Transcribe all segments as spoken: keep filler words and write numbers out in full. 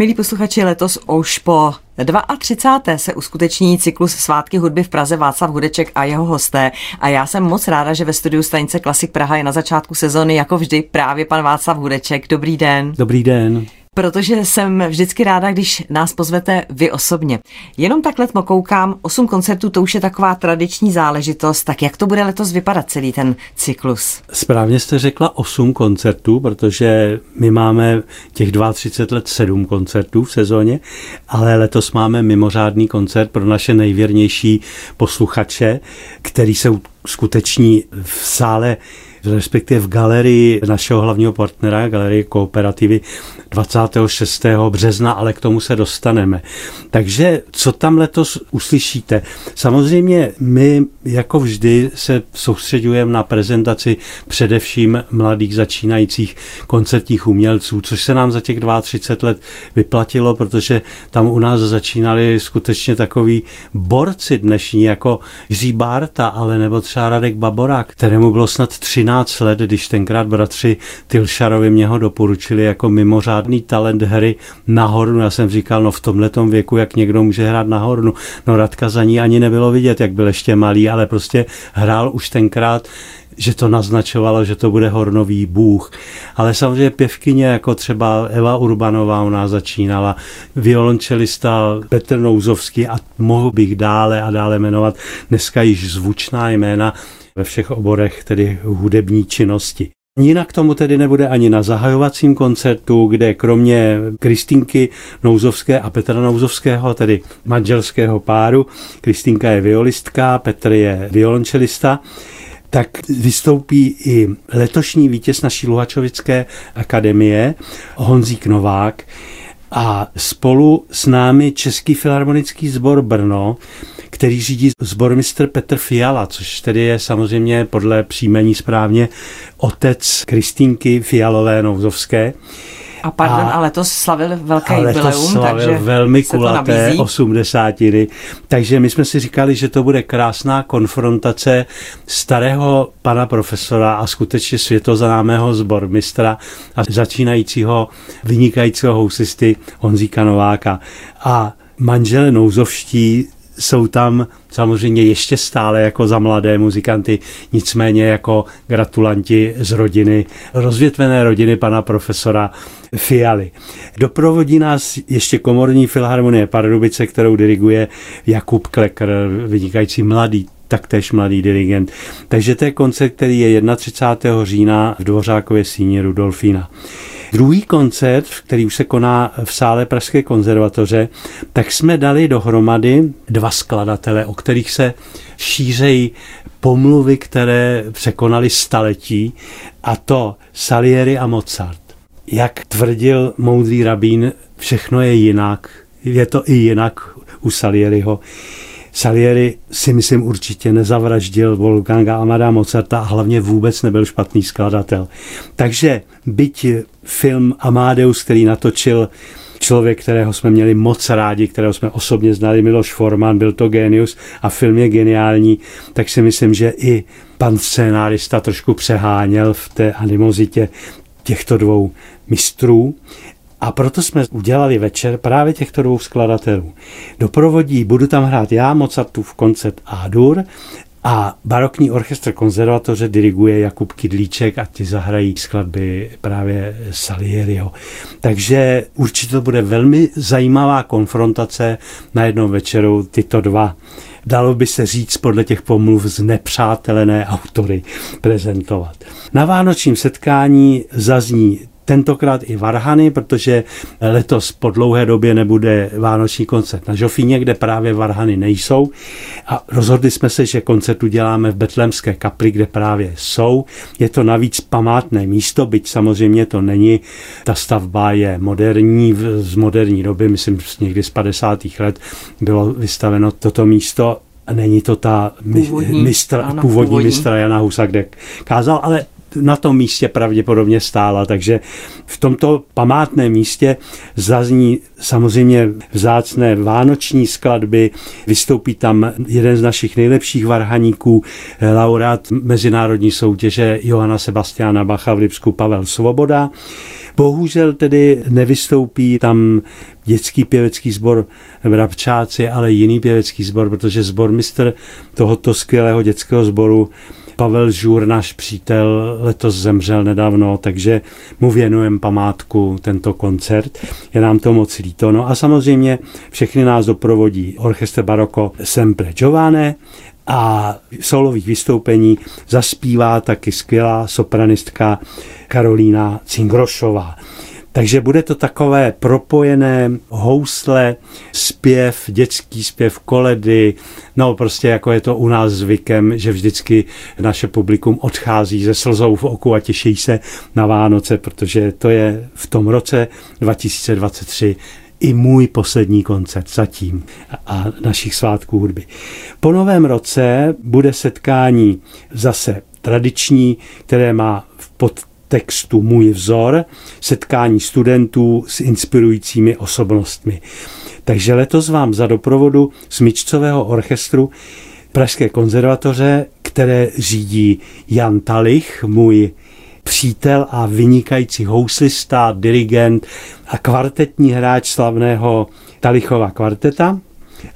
Milí posluchači, letos už po třicátém druhém se uskuteční cyklus Svátky hudby v Praze Václav Hudeček a jeho hosté. A já jsem moc ráda, že ve studiu stanice Klasik Praha je na začátku sezony jako vždy právě pan Václav Hudeček. Dobrý den. Dobrý den. Protože jsem vždycky ráda, když nás pozvete vy osobně. Jenom tak letmo koukám, osm koncertů, to už je taková tradiční záležitost, tak jak to bude letos vypadat celý ten cyklus? Správně jste řekla osm koncertů, protože my máme těch třicet dva let sedm koncertů v sezóně, ale letos máme mimořádný koncert pro naše nejvěrnější posluchače, který se skuteční v sále, respektive v galerii našeho hlavního partnera, galerie Kooperativy dvacátého šestého března, ale k tomu se dostaneme. Takže co tam letos uslyšíte? Samozřejmě my jako vždy se soustředujeme na prezentaci především mladých začínajících koncertních umělců, což se nám za těch třicet dva let vyplatilo, protože tam u nás začínali skutečně takoví borci dnešní, jako Ří Barta, ale nebo třeba Radek Babora, kterému bylo snad třináct let, když tenkrát bratři Tylšarovi mě ho doporučili jako mimořádný talent hry na hornu. Já jsem říkal, no v tomhletom věku, jak někdo může hrát na hornu. No Radka za ní ani nebylo vidět, jak byl ještě malý, ale prostě hrál už tenkrát, že to naznačovalo, že to bude hornový bůh. Ale samozřejmě pěvkyně, jako třeba Eva Urbanová u nás začínala, violončelista Petr Nouzovský a mohl bych dále a dále jmenovat dneska již zvučná jména ve všech oborech, tedy hudební činnosti. Jinak tomu tedy nebude ani na zahajovacím koncertu, kde kromě Kristýnky Nouzovské a Petra Nouzovského, tedy manželského páru, Kristýnka je violistka, Petr je violončelista, tak vystoupí i letošní vítěz naší Luhačovické akademie Honzík Novák a spolu s námi Český filharmonický sbor Brno, který řídí sbormistr Petr Fiala, což tedy je samozřejmě podle příjmení správně otec Kristýnky Fialové Nouzovské. A pardon, a, ale to slavil velké jubileum, takže velmi kulaté osmdesátiny. Takže my jsme si říkali, že to bude krásná konfrontace starého pana profesora a skutečně světoznámého sbormistra a začínajícího vynikajícího houslisty Honzíka Nováka. A manželé nouzovští jsou tam samozřejmě ještě stále jako za mladé muzikanty, nicméně jako gratulanti z rodiny, rozvětvené rodiny pana profesora Fialy. Doprovodí nás ještě Komorní filharmonie Pardubice, kterou diriguje Jakub Klecker, vynikající mladý, taktéž mladý dirigent. Takže to je koncert, který je třicátého prvního října v Dvořákově síni Rudolfína. Druhý koncert, který už se koná v sále Pražské konzervatoře, tak jsme dali dohromady dva skladatele, o kterých se šířejí pomluvy, které překonaly staletí, a to Salieri a Mozart. Jak tvrdil moudrý rabín, všechno je jinak, je to i jinak u Salieriho. Salieri si myslím určitě nezavraždil Wolfganga Amadea Mozarta a hlavně vůbec nebyl špatný skladatel. Takže byť film Amadeus, který natočil člověk, kterého jsme měli moc rádi, kterého jsme osobně znali, Miloš Forman, byl to génius a film je geniální, tak si myslím, že i pan scénárista trošku přeháněl v té animozitě těchto dvou mistrů. A proto jsme udělali večer právě těchto dvou skladatelů. Doprovodí, budu tam hrát já, Mozartův koncert A-dur, a barokní orchestr konzervatoře diriguje Jakub Kydlíček a ti zahrají skladby právě Salieriho. Takže určitě to bude velmi zajímavá konfrontace na jednom večeru tyto dva, dalo by se říct podle těch pomluv, znepřátelené autory prezentovat. Na vánočním setkání zazní tentokrát i varhany, protože letos po dlouhé době nebude vánoční koncert na Žofíně, kde právě varhany nejsou. A rozhodli jsme se, že koncert uděláme v Betlemské kapli, kde právě jsou. Je to navíc památné místo, byť samozřejmě to není. Ta stavba je moderní, z moderní doby, myslím někdy z padesátých let bylo vystaveno toto místo. Není to ta původní mistra, ano, původní původní. mistra Jana Husa, kde kázal, ale na tom místě pravděpodobně stála, takže v tomto památném místě zazní samozřejmě vzácné vánoční skladby, vystoupí tam jeden z našich nejlepších varhaníků, laureát mezinárodní soutěže Johanna Sebastiana Bacha v Lipsku, Pavel Svoboda, Bohužel tedy nevystoupí tam dětský pěvecký sbor Rabčáci, ale jiný pěvecký sbor, protože sbormistr tohoto skvělého dětského sboru Pavel Žur, náš přítel, letos zemřel nedávno, takže mu věnujeme památku tento koncert. Je nám to moc líto. No a samozřejmě všechny nás doprovodí orchestr Baroko Sempre Giovane a solových vystoupení zaspívá taky skvělá sopranistka Karolína Cingrošová. Takže bude to takové propojené housle, zpěv, dětský zpěv, koledy, no prostě jako je to u nás zvykem, že vždycky naše publikum odchází se slzou v oku a těší se na Vánoce, protože to je v tom roce dva tisíce dvacet tři i můj poslední koncert zatím a našich svátků hudby. Po novém roce bude setkání zase tradiční, které má v pod textu Můj vzor, setkání studentů s inspirujícími osobnostmi. Takže letos vám za doprovodu smyčcového orchestru Pražské konzervatoře, které řídí Jan Talich, můj přítel a vynikající houslista, dirigent a kvartetní hráč slavného Talichova kvarteta,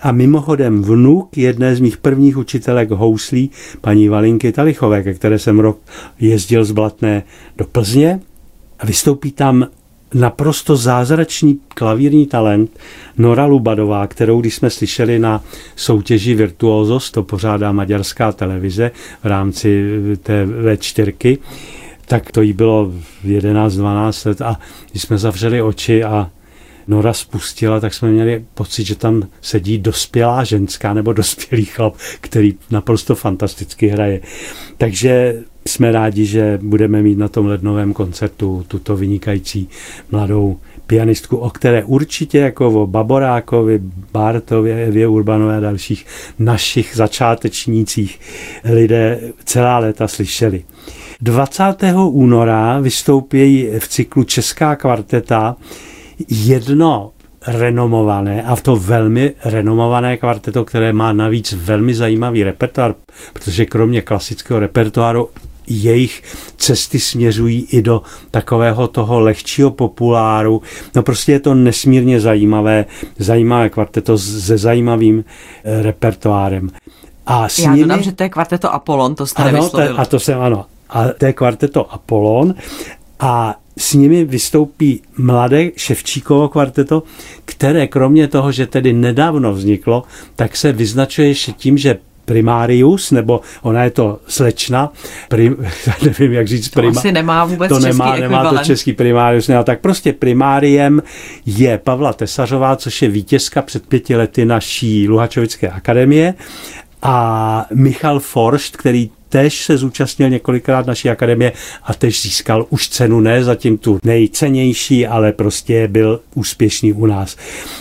a mimochodem vnuk jedné z mých prvních učitelek houslí, paní Valinky Talichové, ke které jsem rok jezdil z Blatné do Plzně. A vystoupí tam naprosto zázračný klavírní talent Nora Lubadová, kterou, když jsme slyšeli na soutěži Virtuosos, to pořádá maďarská televize v rámci té vé čtyři, tak to jí bylo jedenáct dvanáct let a když jsme zavřeli oči a Nora spustila, tak jsme měli pocit, že tam sedí dospělá ženská nebo dospělý chlap, který naprosto fantasticky hraje. Takže jsme rádi, že budeme mít na tom lednovém koncertu tuto vynikající mladou pianistku, o které určitě jako o Baborákovi, Bartově, Evě Urbanové a dalších našich začátečnících lidé celá léta slyšeli. dvacátého února vystoupí v cyklu Česká kvarteta jedno renomované a v to velmi renomované kvarteto, které má navíc velmi zajímavý repertoár, protože kromě klasického repertoáru jejich cesty směřují i do takového toho lehčího populáru. No prostě je to nesmírně zajímavé, zajímavé kvarteto se zajímavým repertoárem. A s Já nimi... dodám, že to je kvarteto Apollon, to jste ano, nevyslovil. A to jsem, ano. A to je kvarteto Apollon a s nimi vystoupí mladé Ševčíkovo kvarteto, které kromě toho, že tedy nedávno vzniklo, tak se vyznačuje ještě tím, že primárius, nebo ona je to slečna, prim, nevím, jak říct, to prima, asi nemá vůbec to český nemá, nemá to český primárius, nemá, tak prostě primáriem je Pavla Tesařová, což je vítězka před pěti lety naší Luhačovické akademie, a Michal Forst, který tež se zúčastnil několikrát naší akademie a tež získal už cenu, ne zatím tu nejcennější, ale prostě byl úspěšný u nás.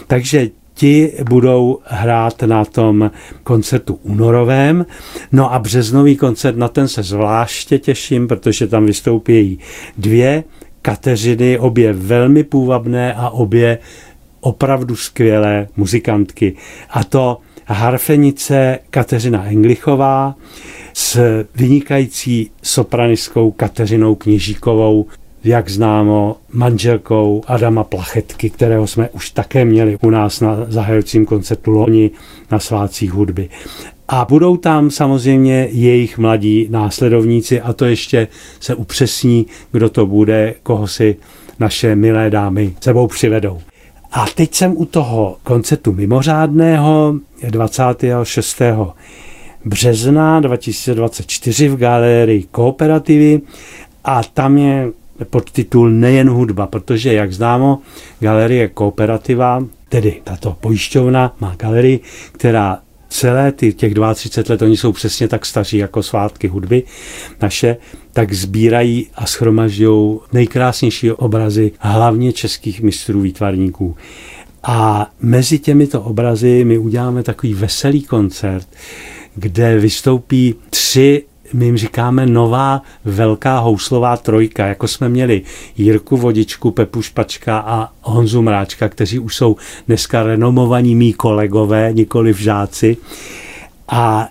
Takže ti budou hrát na tom koncertu únorovém. No a březnový koncert, na ten se zvláště těším, protože tam vystoupí dvě Kateřiny, obě velmi půvabné a obě opravdu skvělé muzikantky. A to harfenice Kateřina Englichová s vynikající sopraniskou Kateřinou Kněžíkovou, jak známo, manželkou Adama Plachetky, kterého jsme už také měli u nás na zahajujícím koncertu loni na svátcích hudby. A budou tam samozřejmě jejich mladí následovníci a to ještě se upřesní, kdo to bude, koho si naše milé dámy sebou přivedou. A teď jsem u toho koncertu mimořádného dvacátého šestého března dva tisíce dvacet čtyři v galerii Kooperativy a tam je podtitul Nejen hudba, protože jak známo, galerie Kooperativa, tedy tato pojišťovna má galerii, která celé ty, těch třicet dva let, oni jsou přesně tak staří jako svátky hudby naše, tak sbírají a shromažďují nejkrásnější obrazy hlavně českých mistrů výtvarníků. A mezi těmito obrazy my uděláme takový veselý koncert, kde vystoupí tři, my jim říkáme nová velká houslová trojka, jako jsme měli Jirku Vodičku, Pepu Špačka a Honzu Mráčka, kteří už jsou dneska renomovaní mý kolegové, nikoli v žáci. A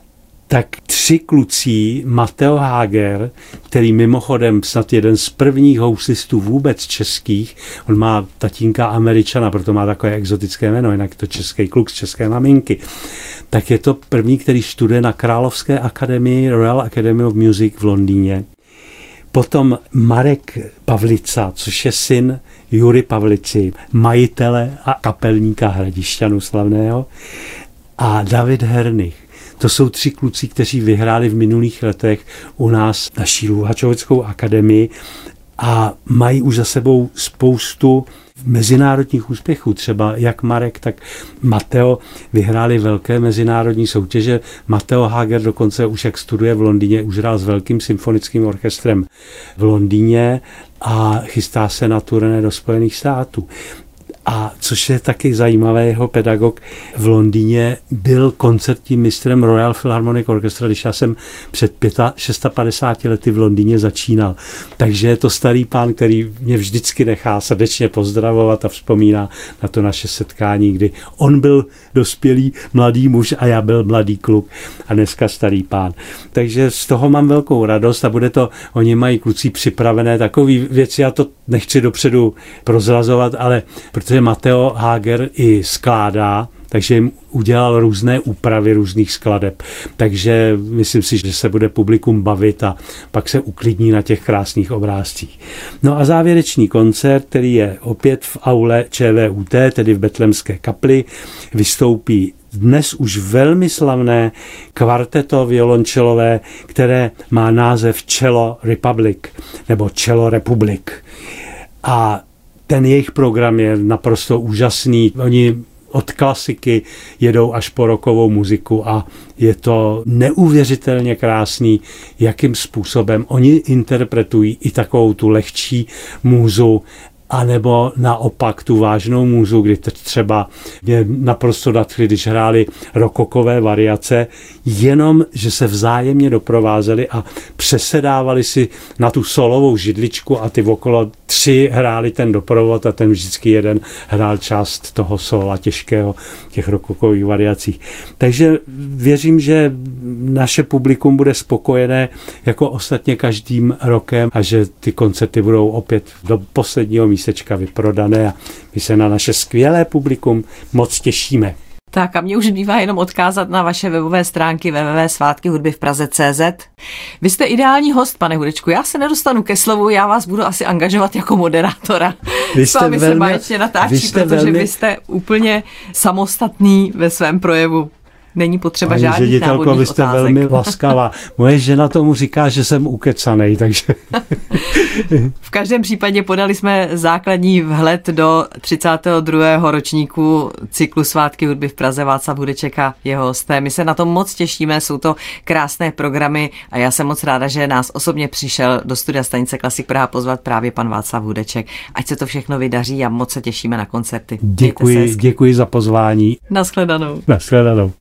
tak tři kluci, Matteo Hager, který mimochodem snad jeden z prvních houslistů vůbec českých, on má tatínka Američana, proto má takové exotické jméno, jinak to český kluk z české maminky, tak je to první, který studuje na Královské akademii, Royal Academy of Music v Londýně. Potom Marek Pavlica, což je syn Jury Pavlici, majitele a kapelníka Hradišťanu slavného, a David Hernich. To jsou tři kluci, kteří vyhráli v minulých letech u nás naší Luhačovickou akademii a mají už za sebou spoustu mezinárodních úspěchů. Třeba jak Marek, tak Matteo vyhráli velké mezinárodní soutěže. Matteo Hager dokonce už jak studuje v Londýně, už hrál s velkým symfonickým orchestrem v Londýně a chystá se na turné do Spojených států. A což je taky zajímavé, jeho pedagog v Londýně byl koncertním mistrem Royal Philharmonic Orchestra, když já jsem před padesát šesti lety v Londýně začínal. Takže je to starý pán, který mě vždycky nechá srdečně pozdravovat a vzpomíná na to naše setkání, kdy on byl dospělý mladý muž a já byl mladý kluk a dneska starý pán. Takže z toho mám velkou radost a bude to, oni mají kluci připravené takové věci, já to nechci dopředu prozrazovat, ale protože Matteo Hager i skládá, takže jim udělal různé úpravy různých skladeb. Takže myslím si, že se bude publikum bavit a pak se uklidní na těch krásných obrázcích. No a závěrečný koncert, který je opět v aule ČVUT, tedy v Betlemské kapli, vystoupí dnes už velmi slavné kvarteto violončelové, které má název Cello Republic, nebo Cello Republic. A ten jejich program je naprosto úžasný. Oni od klasiky jedou až po rockovou muziku a je to neuvěřitelně krásný, jakým způsobem oni interpretují i takovou tu lehčí múzu, anebo naopak tu vážnou múzu, kdy třeba mě naprosto nadchly, když hráli rokokové variace, jenom, že se vzájemně doprovázeli a přesedávali si na tu solovou židličku a ty okolo tři hráli ten doprovod a ten vždycky jeden hrál část toho sola těžkého, těch rokokových variací. Takže věřím, že naše publikum bude spokojené jako ostatně každým rokem a že ty koncerty budou opět do posledního místa sečka vyprodané a my se na naše skvělé publikum moc těšíme. Tak a mě už zbývá jenom odkázat na vaše webové stránky w w w tečka svátky hudby v praze tečka c z. Vy jste ideální host, pane Hudečku. Já se nedostanu ke slovu, já vás budu asi angažovat jako moderátora. Vy jste S vámi velmi, se báječně natáčí, vy protože velmi, vy jste úplně samostatný ve svém projevu. Není potřeba žádných návodních otázek. Paní ředitelko, vy jste velmi laskavá. Moje žena tomu říká, že jsem ukecanej, takže... V každém případě podali jsme základní vhled do třicátého druhého ročníku cyklu Svátky hudby v Praze. Václav Hudeček a jeho hosté. My se na to moc těšíme, jsou to krásné programy a já jsem moc ráda, že nás osobně přišel do studia Stanice Klasik Praha pozvat právě pan Václav Hudeček. Ať se to všechno vydaří a moc se těšíme na koncerty. Děkuji, děkuji za pozvání. Naschledanou. Naschledanou.